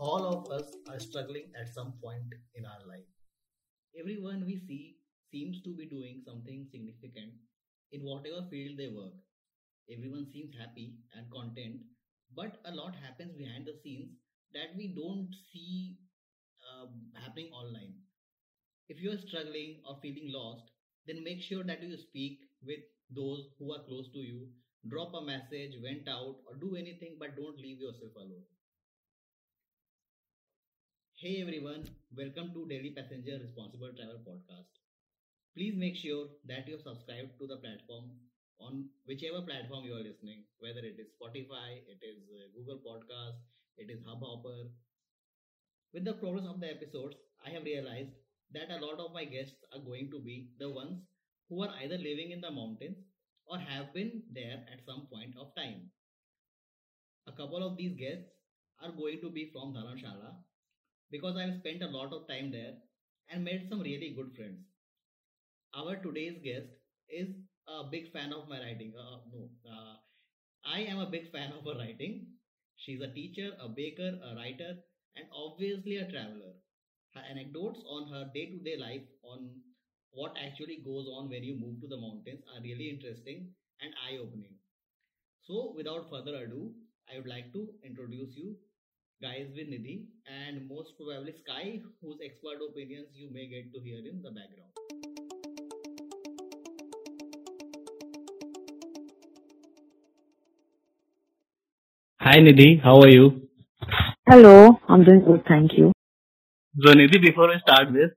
all of us are struggling at some point in our life. Everyone we see seems to be doing something significant in whatever field they work. Everyone seems happy and content, but a lot happens behind the scenes that we don't see happening online. If you are struggling or feeling lost, then make sure that you speak with those who are close to you. Drop a message, vent out, or do anything, but don't leave yourself alone. Hey everyone, welcome to Daily Passenger Responsible Travel Podcast. Please make sure that you subscribe to the platform on whichever platform you are listening, whether it is Spotify, it is Google Podcasts, it is Hubhopper. With the progress of the episodes, I have realized that a lot of my guests are going to be the ones who are either living in the mountains or have been there at some point of time. A couple of these guests are going to be from Dharamshala because I've spent a lot of time there and made some really good friends. Our today's guest is a big fan of my writing. I am a big fan of her writing. She's a teacher, a baker, a writer, and obviously a traveler. Her anecdotes on her day-to-day life on what actually goes on when you move to the mountains are really interesting and eye-opening. So without further ado, I would like to introduce you guys with Nidhi and most probably Sky, whose expert opinions you may get to hear in the background. Hi Nidhi, how are you? Hello, I'm doing good, thank you. So Nidhi, before we start this,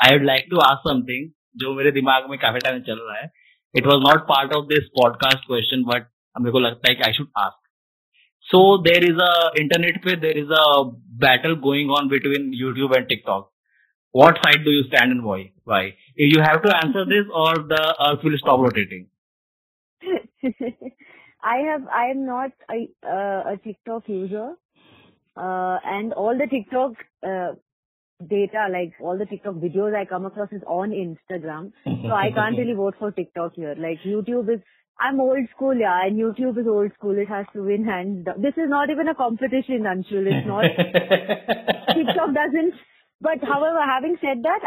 I would like to ask something. जो मेरे दिमाग में काफी time चल रहा है. It was not part of this podcast question, but मेरे को लगता है कि I should ask. So there is a internet पे there is a battle going on between YouTube and TikTok. What side do you stand and why? You have to answer this, or the earth will stop rotating. I am not a TikTok user, and all the TikTok data, like all the TikTok videos I come across is on Instagram, so I can't really vote for TikTok here. Like YouTube is, I'm old school, yeah, and YouTube is old school. It has to win hands down. This is not even a competition, Anshul. It's not. TikTok doesn't. But however, having said that,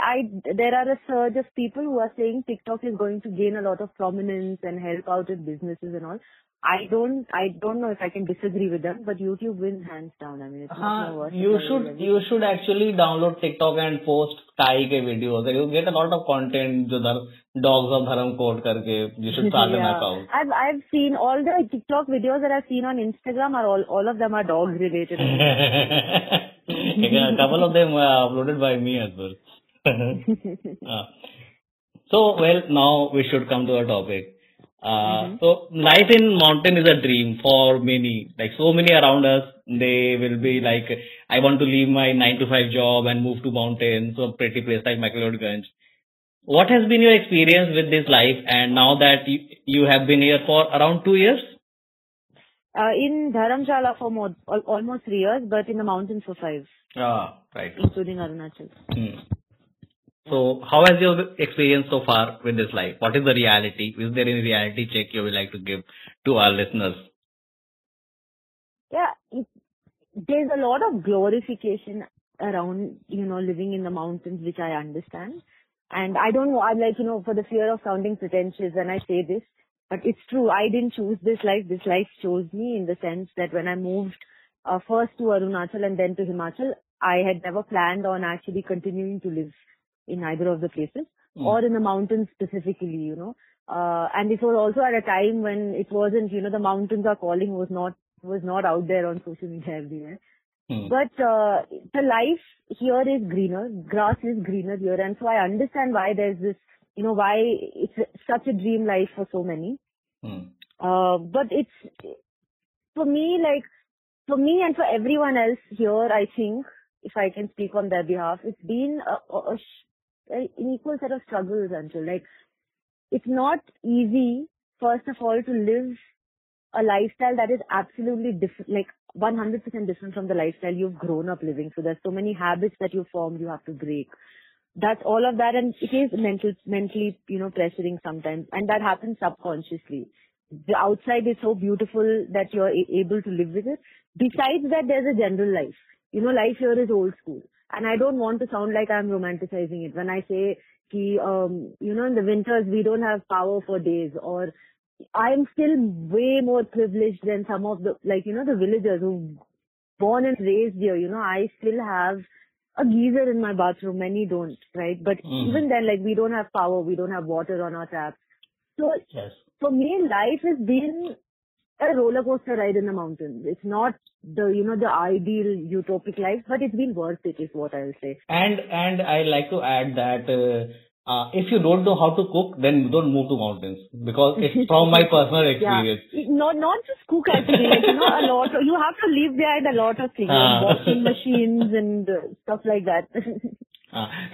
there are a surge of people who are saying TikTok is going to gain a lot of prominence and help out with businesses and all. I don't know if I can disagree with them, but YouTube wins hands down. I mean, it's not worth it. You should actually download TikTok and post Thai ke videos. You get a lot of content. Jo dogs of Dharamkot karke, you should start an account. I've seen all the TikTok videos that I've seen on Instagram are all of them are dog related. A couple of them were uploaded by me as well. So now we should come to our topic. So life in mountain is a dream for many. Like so many around us, they will be like, I want to leave my 9-to-5 job and move to mountains, so a pretty place like McLeod Ganj. What has been your experience with this life, and now that you have been here for around 2 years? In Dharamshala for almost 3 years, but in the mountains for 5. Ah, right. Including Arunachal. So, how has your experience so far with this life? What is the reality? Is there any reality check you would like to give to our listeners? Yeah, there's a lot of glorification around, living in the mountains, which I understand. And I don't know, I'm like, for the fear of sounding pretentious when I say this, but it's true, I didn't choose this life. This life chose me in the sense that when I moved first to Arunachal and then to Himachal, I had never planned on actually continuing to live in either of the places or in the mountains specifically, and it was also at a time when it wasn't, the mountains are calling was not out there on social media everywhere. But the life here is greener, grass is greener here, and so I understand why there's this, why it's such a dream life for so many. But it's, for me and for everyone else here, I think, if I can speak on their behalf, it's been an equal set of struggles, Anshul. Like, it's not easy, first of all, to live a lifestyle that is absolutely different, like 100% different from the lifestyle you've grown up living. So there's so many habits that you've formed, you have to break. That's all of that, and it is mentally, pressuring sometimes, and that happens subconsciously. The outside is so beautiful that you're able to live with it. Besides that, there's a general life. you know, life here is old school. And I don't want to sound like I'm romanticizing it when I say, you know, in the winters, we don't have power for days, or I'm still way more privileged than some of the, like, you know, the villagers who born and raised here. You know, I still have a geyser in my bathroom. Many don't, right? But even then, like, we don't have power. We don't have water on our taps. So for me, life has been a roller coaster ride in the mountains. It's not the, you know, the ideal utopic life, but it's been worth it, is what I'll say. And I like to add that if you don't know how to cook, then don't move to mountains, because it's from my personal experience. Yeah. Not just cook, actually. Like, you know, a lot of, you have to leave behind a lot of things, washing machines and stuff like that.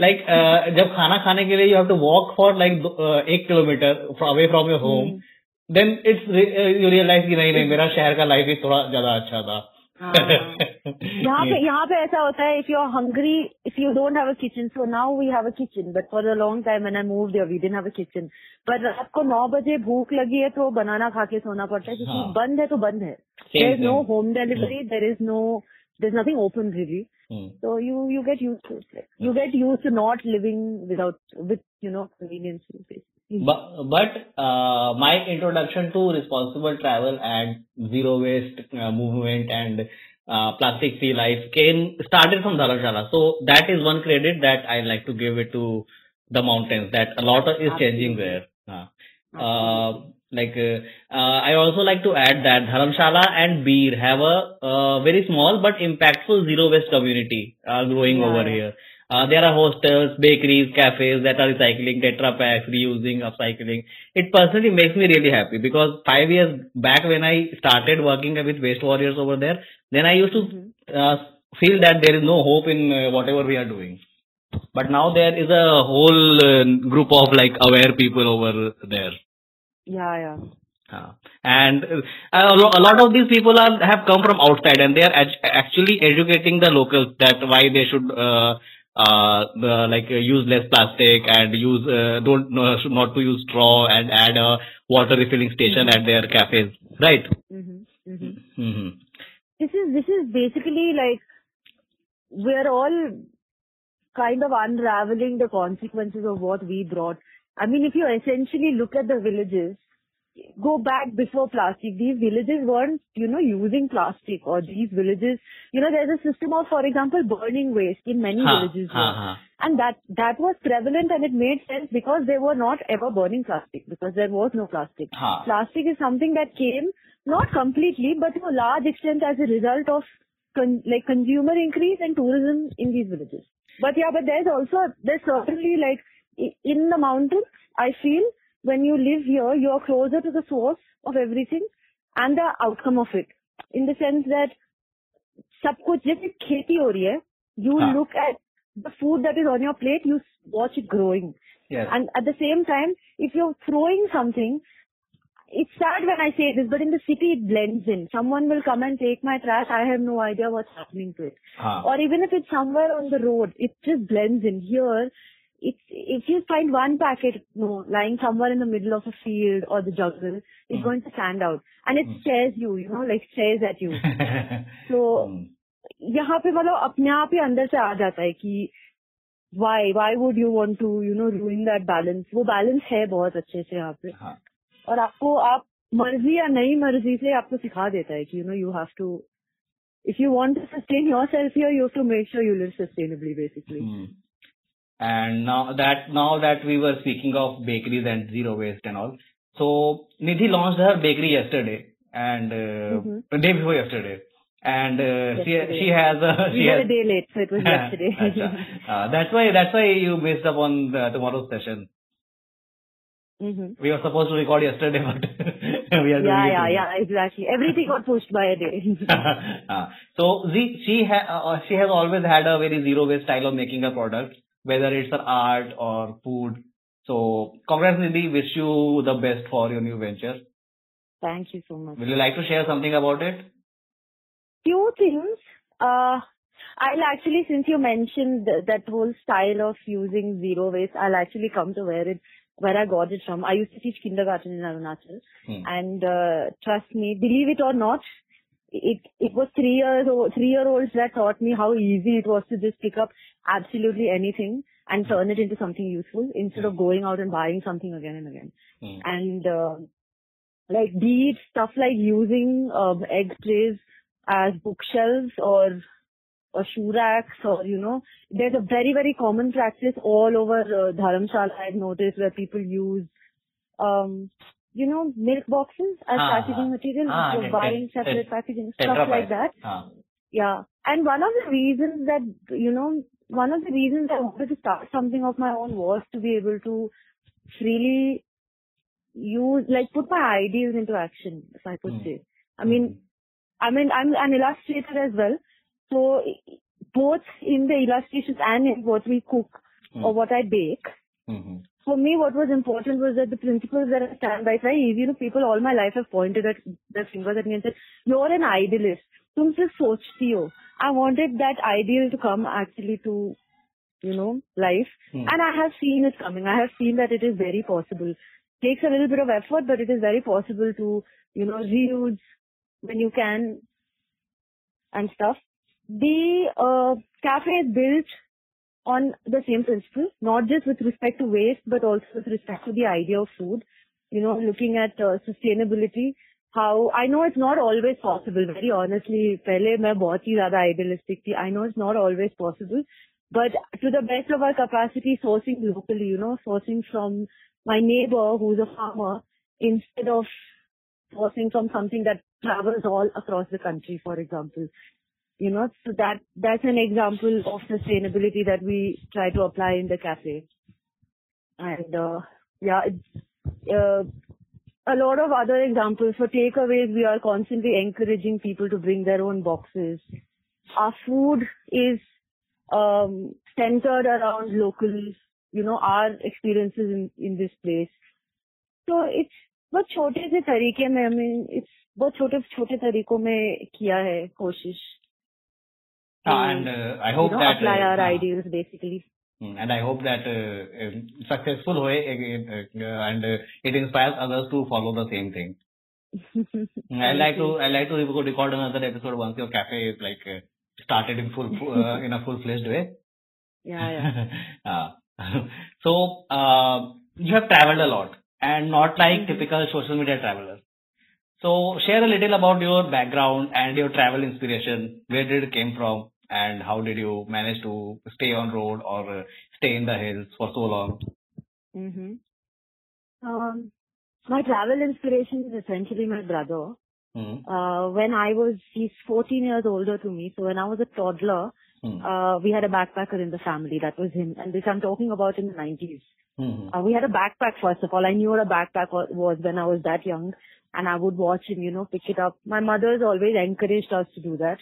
Like, jab khana khane ke liye you have to walk for like 1 kilometer away from your home. Then it's you realize कि नहीं मेरा शहर का life थोड़ा ज़्यादा अच्छा था. यहाँ पे ऐसा होता है, if you're hungry, if you don't have a kitchen, so now we have a kitchen, but for a long time when I moved there, we didn't have a kitchen. But रात को 9 बजे भूख लगी है तो बनाना खा के सोना पड़ता है, क्योंकि बंद है तो बंद है. There is no home delivery, there's nothing open really. So you get used to it. You get used to not living with you know, conveniences. But my introduction to responsible travel and zero waste movement and plastic free life started from Dharamshala. So that is one credit that I like to give it to the mountains, that a lot is changing there. I also like to add that Dharamshala and Bir have a very small but impactful zero waste community growing over here. There are hostels, bakeries, cafes that are recycling, tetra packs, reusing, upcycling. It personally makes me really happy, because 5 years back when I started working with Waste Warriors over there, then I used to feel that there is no hope in whatever we are doing. But now there is a whole group of like aware people over there. And a lot of these people have come from outside, and they are actually educating the locals that why they should use less plastic and should not to use straw, and add a water refilling station at their cafes, right? This is basically like we're all kind of unraveling the consequences of what we brought. I mean, if you essentially look at the villages, go back before plastic, these villages weren't, you know, using plastic, or these villages, you know, there's a system of, for example, burning waste in many villages here. And that was prevalent, and it made sense because they were not ever burning plastic, because there was no plastic. Plastic is something that came, not completely, but to a large extent as a result of consumer increase and tourism in these villages. But yeah, but there's certainly like in the mountains, I feel, when you live here, you're closer to the source of everything and the outcome of it. In the sense that, you look at the food that is on your plate, you watch it growing. And at the same time, if you're throwing something, it's sad when I say this, but in the city it blends in. Someone will come and take my trash, I have no idea what's happening to it. Or even if it's somewhere on the road, it just blends in. Here, if you find one packet lying somewhere in the middle of a field or the jungle, it's going to stand out. And it stares you, you know, like stares at you. So, यहाँ पे मतलब अपने आप ही अंदर से आ जाता है कि why would you want to, you know, ruin that balance? वो balance है बहुत अच्छे से यहाँ पे. और आपको आप मर्जी या नहीं मर्जी से आपको सिखा देता है कि you know, you have to, if you want to sustain yourself here, you have to make sure you live sustainably, basically. And now that we were speaking of bakeries and zero waste and all, so Nidhi launched her bakery yesterday, and day before yesterday, and she had a day late, so it was yesterday. That's why you missed up on tomorrow's session. We were supposed to record yesterday, but we are doing exactly. Everything got pushed by a day. So she has always had a very zero waste style of making her products, whether it's an art or food. So, congrats Nidhi, wish you the best for your new venture. Thank you so much. Will you like to share something about it? Few things. I'll actually, since you mentioned that whole style of using zero waste, I'll actually come to where I got it from. I used to teach kindergarten in Arunachal. And trust me, believe it or not, it was 3-year-olds that taught me how easy it was to just pick up absolutely anything and turn it into something useful instead of going out and buying something again and again. And like be it stuff like using egg trays as bookshelves or shoe racks, or, you know, there's a very, very common practice all over Dharamshala, I've noticed, where people use, you know, milk boxes as packaging material, so buying separate packaging, stuff like that. Yeah. And one of the reasons that, you know, one of the reasons I wanted to start something of my own was to be able to freely use, like, put my ideas into action, if I could say. I mean, I'm an illustrator as well. So both in the illustrations and in what we cook or what I bake, for me what was important was that the principles that I stand by, it's very easy. You know, people all my life have pointed at their fingers at me and said, "You're an idealist. Tum se sochti ho." I wanted that ideal to come actually to, you know, life. And I have seen it coming. I have seen that it is very possible. It takes a little bit of effort, but it is very possible to, you know, reuse when you can and stuff. The cafe is built on the same principle, not just with respect to waste, but also with respect to the idea of food. You know, looking at sustainability, how I know it's not always possible. Very honestly, pehle main bahut hi zyada idealistic thi. I know it's not always possible, but to the best of our capacity, sourcing locally. You know, sourcing from my neighbor who's a farmer instead of sourcing from something that travels all across the country, for example. You know, so that's an example of sustainability that we try to apply in the cafe. And yeah, a lot of other examples. For takeaways, we are constantly encouraging people to bring their own boxes. Our food is centered around local, you know, our experiences in this place. So it's बहुत छोटे से तरीके में, I mean, it's बहुत छोटे तरीकों में किया है कोशिश. And I hope that apply our ideals basically. And I hope that successful hoye and it inspires others to follow the same thing. I like to record another episode once your cafe is like started in full in a full-fledged way. Yeah. So you have traveled a lot and not like typical social media travelers. So share a little about your background and your travel inspiration. Where did it came from and how did you manage to stay on road or stay in the hills for so long? My travel inspiration is essentially my brother. When I was, he's 14 years older to me. So when I was a toddler, we had a backpacker in the family. That was him. And this I'm talking about in the 90s. We had a backpack, first of all. I knew what a backpack was when I was that young. And I would watch him, you know, pick it up. My mother's always encouraged us to do that.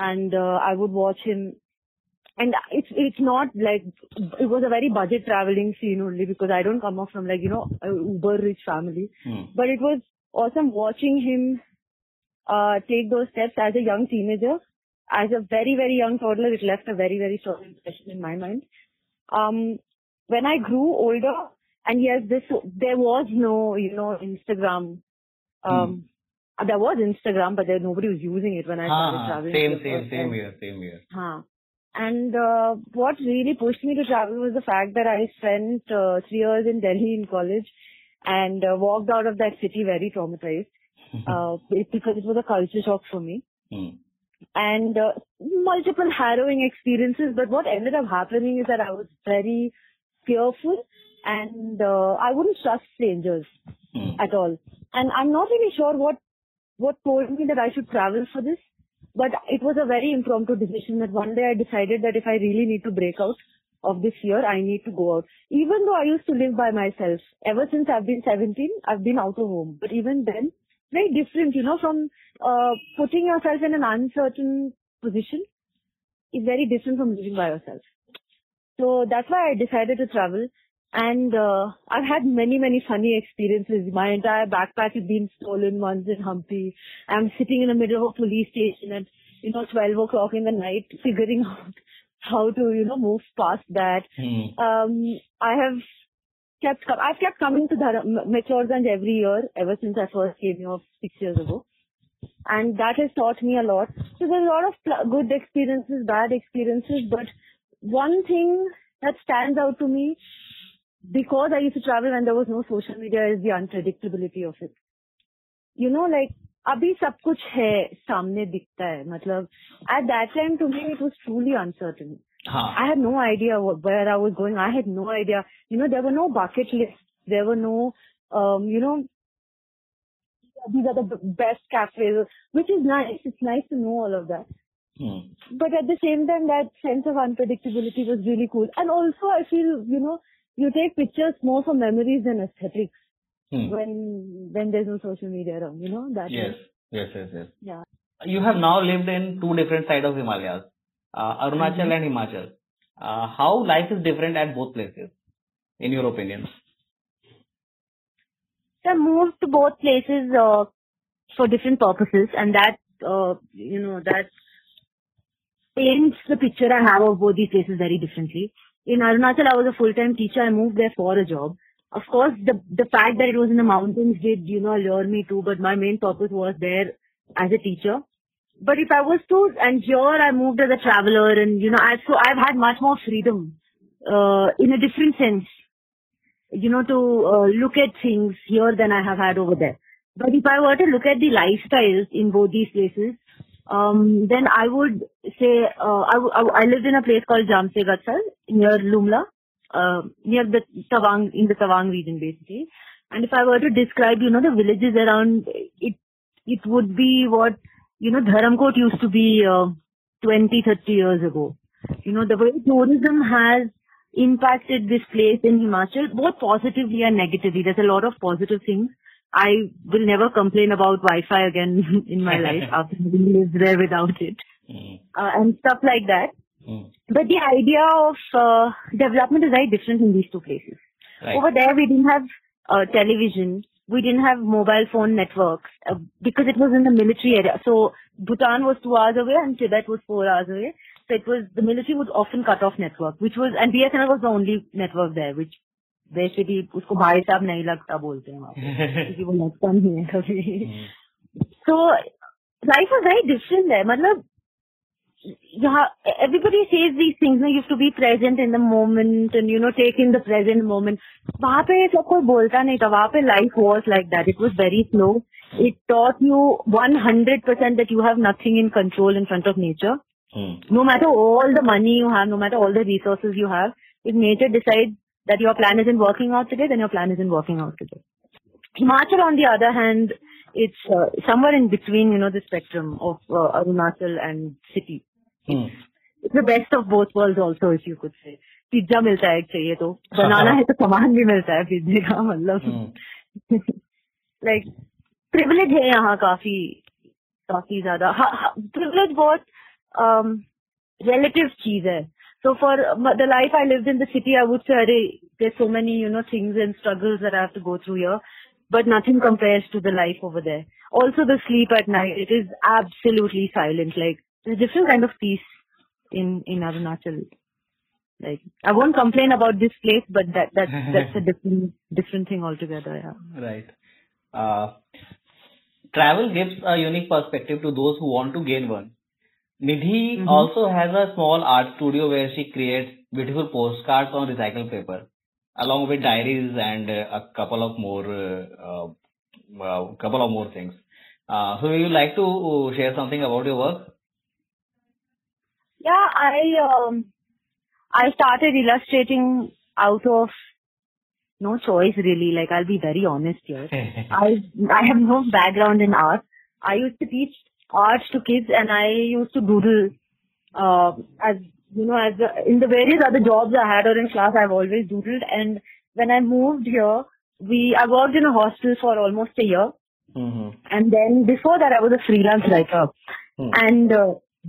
And I would watch him. And it's not like, it was a very budget traveling scene only because I don't come up from like, you know, a uber rich family. But it was awesome watching him take those steps as a young teenager. As a very, very young toddler, it left a very, very strong impression in my mind. When I grew older, and yes, there was no, you know, Instagram. There was Instagram, but nobody was using it when I started traveling. Same here. And what really pushed me to travel was the fact that I spent 3 years in Delhi in college and walked out of that city very traumatized because it was a culture shock for me. And multiple harrowing experiences. But what ended up happening is that I was very fearful and I wouldn't trust strangers at all. And I'm not really sure what told me that I should travel for this, but it was a very impromptu decision that one day I decided that if I really need to break out of this year, I need to go out. Even though I used to live by myself, ever since I've been 17, I've been out of home. But even then, very different, you know, from putting yourself in an uncertain position is very different from living by yourself. So that's why I decided to travel. And I've had many, many funny experiences. My entire backpack has been stolen once in Hampi. I'm sitting in the middle of a police station at, you know, 12 o'clock in the night, figuring out how to, you know, move past that. I've kept coming to McLeod Ganj every year, ever since I first came here 6 years ago. and that has taught me a lot. So there's a lot of good experiences, bad experiences, but one thing that stands out to me, because I used to travel when there was no social media, is the unpredictability of it. You know, like, abhi sab kuch hai, samne dikhta hai. Matlab, at that time, to me, it was truly uncertain. I had no idea where I was going. I had no idea. You know, there were no bucket lists. There were no, you know, these are the best cafes, which is nice. It's nice to know all of that. But at the same time, that sense of unpredictability was really cool. And also, I feel, you know, you take pictures more for memories than aesthetics when there's no social media around, you know? That yes. Yeah. You have now lived in two different sides of Himalayas, Arunachal and Himachal. How life is different at both places, in your opinion? I moved to both places for different purposes, and that, you know, that paints the picture I have of both these places very differently. In Arunachal, I was a full-time teacher. I moved there for a job. Of course, the fact that it was in the mountains did, you know, lure me too, but my main purpose was there as a teacher. But if I was to, and here I moved as a traveler, and, you know, so I've had much more freedom in a different sense, you know, to look at things here than I have had over there. But if I were to look at the lifestyles in both these places, then I would say, I lived in a place called Jamsegachal near Lumla, near the Tawang, in the Tawang region basically. And if I were to describe, you know, the villages around, it would be what, you know, Dharamkot used to be 20, 30 years ago. You know, the way tourism has impacted this place in Himachal, both positively and negatively. There's a lot of positive things. I will never complain about Wi-Fi again in my life after having lived there without it, and stuff like that. But the idea of development is very different in these two places. Right. Over there, we didn't have television. We didn't have mobile phone networks because it was in the military area. So Bhutan was 2 hours away and Tibet was 4 hours away. So it was, the military would often cut off network, which was, and BSNL was the only network there, which basically, usko bhai saab nahi lagta bolte hain wapas. Kisi ko lagta nahi hai kabhi. So life was very different there. Matlab, everybody says these things, you have to be present in the moment and, you know, take in the present moment. Wahan pe sab koi bolta nahi tha. Wahan pe life was like that. It was very slow. It taught you 100% that you have nothing in control in front of nature. No matter all the money you have, no matter all the resources you have, if nature decides that your plan isn't working out today, then your plan isn't working out today. Himachal, on the other hand, it's somewhere in between, you know, the spectrum of Arunachal and city. It's the best of both worlds also, if you could say. Pizza milta hai ek chahiye to, banana hai to saman bhi milta hai pizza ka, matlab. Like, privilege hai yahan kafi, kafi zyada. Privilege bahut relative cheez hai. So for the life I lived in the city, I would say there's so many, you know, things and struggles that I have to go through here, but nothing compares to the life over there. Also the sleep at night, it is absolutely silent. Like, there's a different kind of peace in Arunachal. Like, I won't complain about this place, but that's a different thing altogether. Yeah. Right. Travel gives a unique perspective to those who want to gain one. Nidhi also has a small art studio where she creates beautiful postcards on recycled paper, along with diaries and a couple of more things. So, would you like to share something about your work? Yeah, I started illustrating out of no choice, really. Like, I'll be very honest here. I have no background in art. I used to teach arts to kids, and I used to doodle, as you know, in the various other jobs I had or in class, I've always doodled. And when I moved here, I worked in a hostel for almost a year, and then before that, I was a freelance writer. And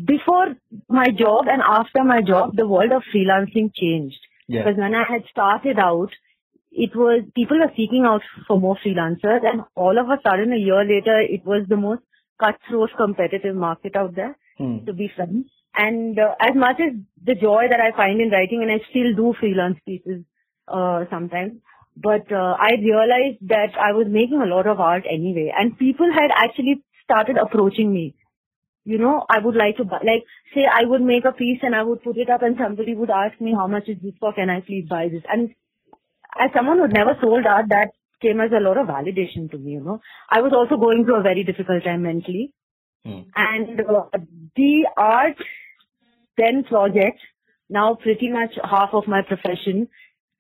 before my job and after my job, the world of freelancing changed, because when I had started out, it was people were seeking out for more freelancers, and all of a sudden, a year later, it was the most cutthroat competitive market out there, to be frank. And as much as the joy that I find in writing, and I still do freelance pieces sometimes, but I realized that I was making a lot of art anyway, and people had actually started approaching me. You know, I would like to buy, like, say I would make a piece and I would put it up and somebody would ask me, how much is this for? Can I please buy this? And as someone who had never sold art, that came as a lot of validation to me, you know. I was also going through a very difficult time mentally. And the art then project, now pretty much half of my profession,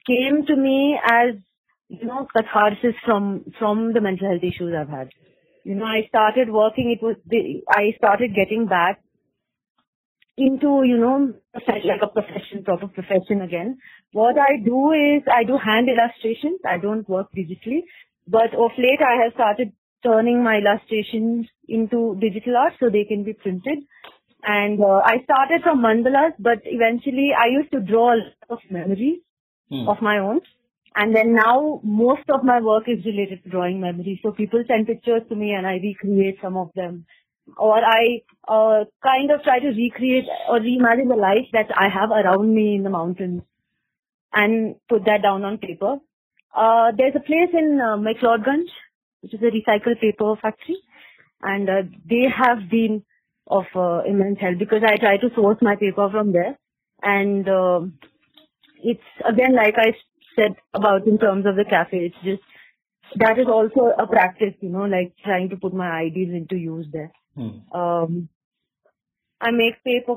came to me as, you know, catharsis from the mental health issues I've had. You know, I started working, I started getting back into, you know, like a profession, proper profession again. What I do is, I do hand illustrations. I don't work digitally. But of late, I have started turning my illustrations into digital art so they can be printed. And I started from mandalas, but eventually I used to draw a lot of memories of my own. And then now most of my work is related to drawing memories. So people send pictures to me and I recreate some of them. Or I kind of try to recreate or reimagine the life that I have around me in the mountains and put that down on paper. There's a place in McLeod Ganj, which is a recycled paper factory. And they have been of immense help because I try to source my paper from there. And it's, again, like I said about in terms of the cafe, it's just, that is also a practice, you know, like trying to put my ideas into use there. I make paper,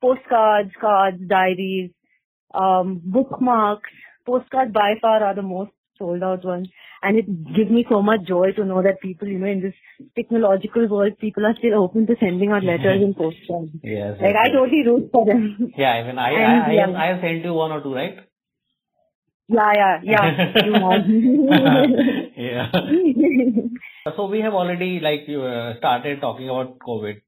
postcards, cards, diaries, bookmarks. Postcards by far are the most sold out ones. And it gives me so much joy to know that people, you know, in this technological world, people are still open to sending out letters and postcards. Yes, like, I totally root for them. Yeah, I mean, I have sent you one or two, right? Yeah. Yeah. So we have already like started talking about COVID.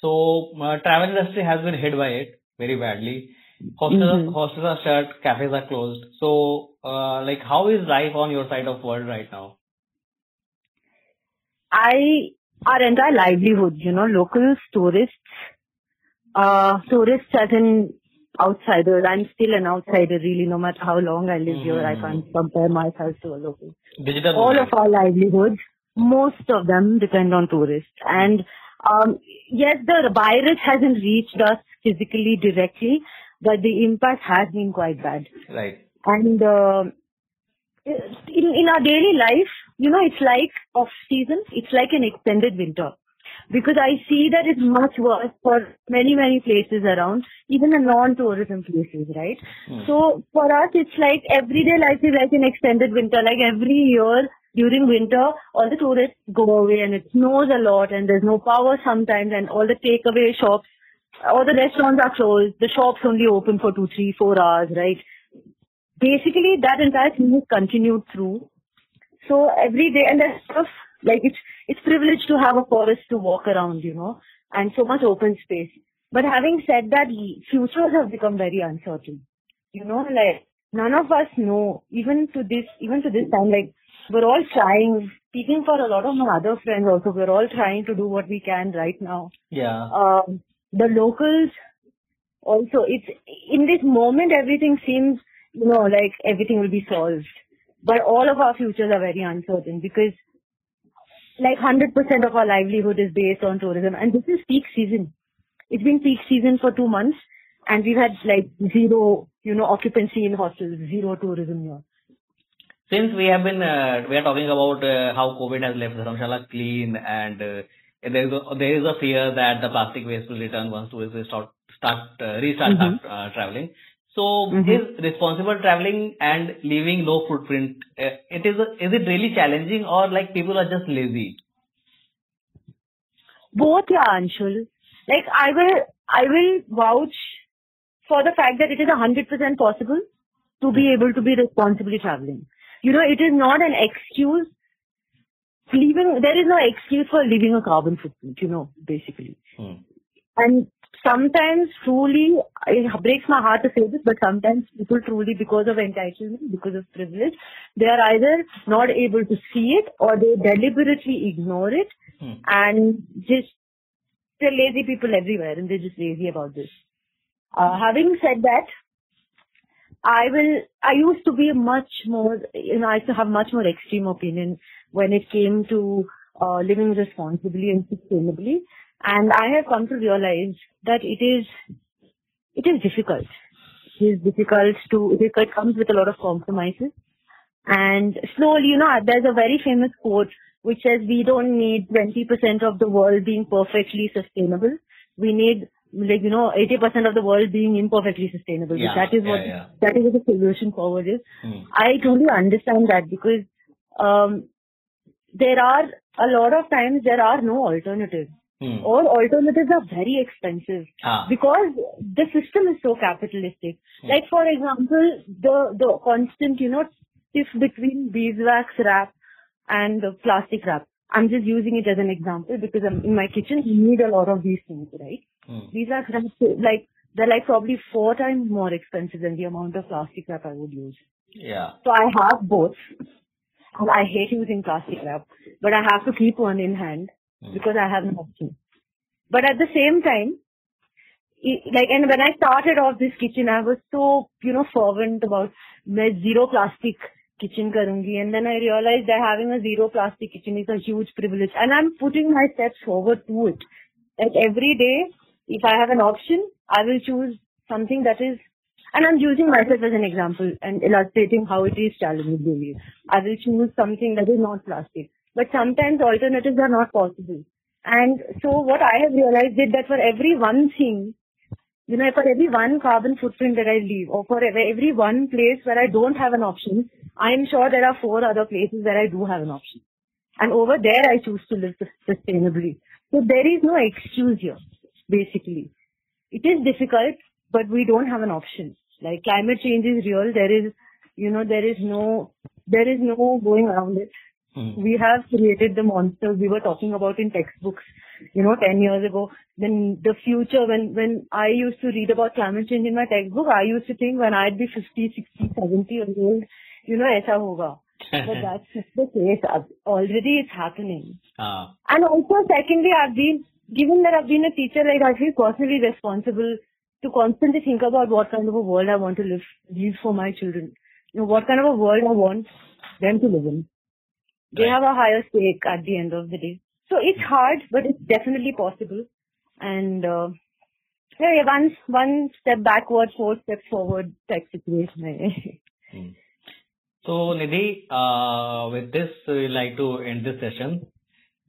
So travel industry has been hit by it very badly. Hostels are shut, cafes are closed. So like, how is life on your side of world right now? Our entire livelihood, you know, locals, tourists as in outsiders. I'm still an outsider, really, no matter how long I live here. I can't compare myself to a local. All of our livelihoods, most of them depend on tourists. And yes, the virus hasn't reached us physically directly, but the impact has been quite bad. Right. And in our daily life, you know, it's like off season. It's like an extended winter. Because I see that it's much worse for many, many places around, even the non-tourism places, right? So for us, it's like everyday life is like an extended winter. Like every year during winter, all the tourists go away and it snows a lot and there's no power sometimes and all the takeaway shops, all the restaurants are closed. The shops only open for 2, 3, 4 hours, right? Basically, that entire thing has continued through. So every day, and there's stuff. Like, it's privileged to have a forest to walk around, you know, and so much open space. But having said that, futures have become very uncertain. You know, like, none of us know, even to this time, like, we're all trying, speaking for a lot of my other friends also, we're all trying to do what we can right now. Yeah. The locals also, it's, in this moment, everything seems, you know, like, everything will be solved. But all of our futures are very uncertain because, like, 100% of our livelihood is based on tourism. And this is peak season. It's been peak season for 2 months. And we've had, like, zero, you know, occupancy in hostels, zero tourism here. Since we have been, we are talking about how COVID has left Dharamshala clean and there is a fear that the plastic waste will return once tourists restart traveling. So is responsible traveling and leaving low footprint, is it really challenging or like people are just lazy? Both, yeah, Anshul. Like I will vouch for the fact that it is 100% possible to be able to be responsibly traveling. You know, it is not an excuse. There is no excuse for leaving a carbon footprint, you know, basically. And sometimes truly, it breaks my heart to say this, but sometimes people truly, because of entitlement, because of privilege, they are either not able to see it or they deliberately ignore it. And just, they're lazy people everywhere and they're just lazy about this. Having said that, I used to be much more, you know, I used to have much more extreme opinion when it came to living responsibly and sustainably. And I have come to realize that it is difficult. It comes with a lot of compromises. And slowly, there's a very famous quote which says we don't need 20% of the world being perfectly sustainable. We need 80% of the world being imperfectly sustainable. Yeah, that is what the solution forward is. I totally understand that because there are a lot of times there are no alternatives. All alternatives are very expensive because the system is so capitalistic. Like for example, the constant tiff between beeswax wrap and the plastic wrap. I'm just using it as an example because in my kitchen you need a lot of these things, right? These are they're probably 4 times more expensive than the amount of plastic wrap I would use. Yeah. So I have both. I hate using plastic wrap, but I have to keep one in hand because I have an option. But at the same time, and when I started off this kitchen, I was so fervent about my zero plastic kitchen karungi, and then I realized that having a zero plastic kitchen is a huge privilege, and I'm putting my steps forward to it. Like every day, if I have an option, I will choose something that is, and I'm using myself as an example and illustrating how it is challenging. I will choose something that is not plastic. But sometimes alternatives are not possible. And so what I have realized is that for every one thing, for every one carbon footprint that I leave, or for every one place where I don't have an option, I'm sure there are 4 other places where I do have an option. And over there, I choose to live sustainably. So there is no excuse here, basically. It is difficult, but we don't have an option. Like climate change is real. There is no going around it. We have created the monsters we were talking about in textbooks, 10 years ago. Then the future, when I used to read about climate change in my textbook, I used to think when I'd be 50, 60, 70 years old, aisa hoga. But that's just the case. Already it's happening. And also, secondly, given that I've been a teacher, I feel personally responsible to constantly think about what kind of a world I want to leave for my children. What kind of a world I want them to live in. They have a higher stake at the end of the day. So it's hard, but it's definitely possible. And one step backward, 4 steps forward type situation. So Nidhi, with this, we'd like to end this session.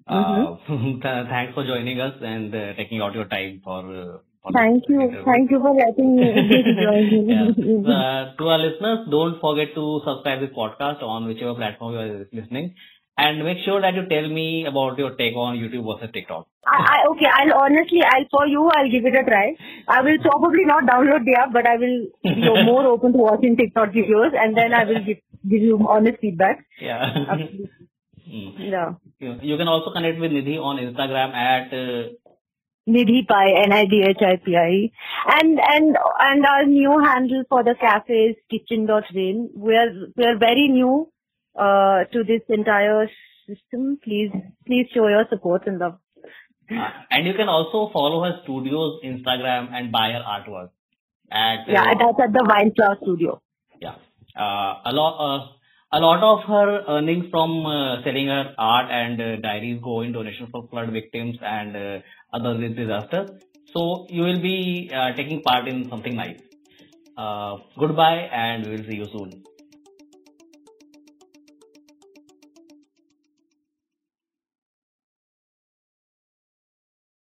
Thanks for joining us and taking out your time for thank you. Interview. Thank you for letting me join. Yes. To our listeners, don't forget to subscribe to the podcast on whichever platform you are listening. And make sure that you tell me about your take on YouTube versus TikTok. Okay, for you, I'll give it a try. I will probably not download the app, but I will be more open to watching TikTok videos, and then I will give you honest feedback. Yeah. You can also connect with Nidhi on Instagram at... Nidhi Pai, Nidhipi, and our new handle for the cafe is kitchen.rain. We're very new to this entire system. Please show your support and love. And you can also follow her studio's Instagram and buy her artwork. That's at the Wildflower Studio. Yeah, a lot of her earnings from selling her art and diaries go in donation for flood victims and other disasters. So you will be taking part in something nice. Goodbye, and we'll see you soon.